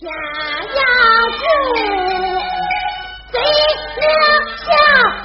下药铺，谁留下？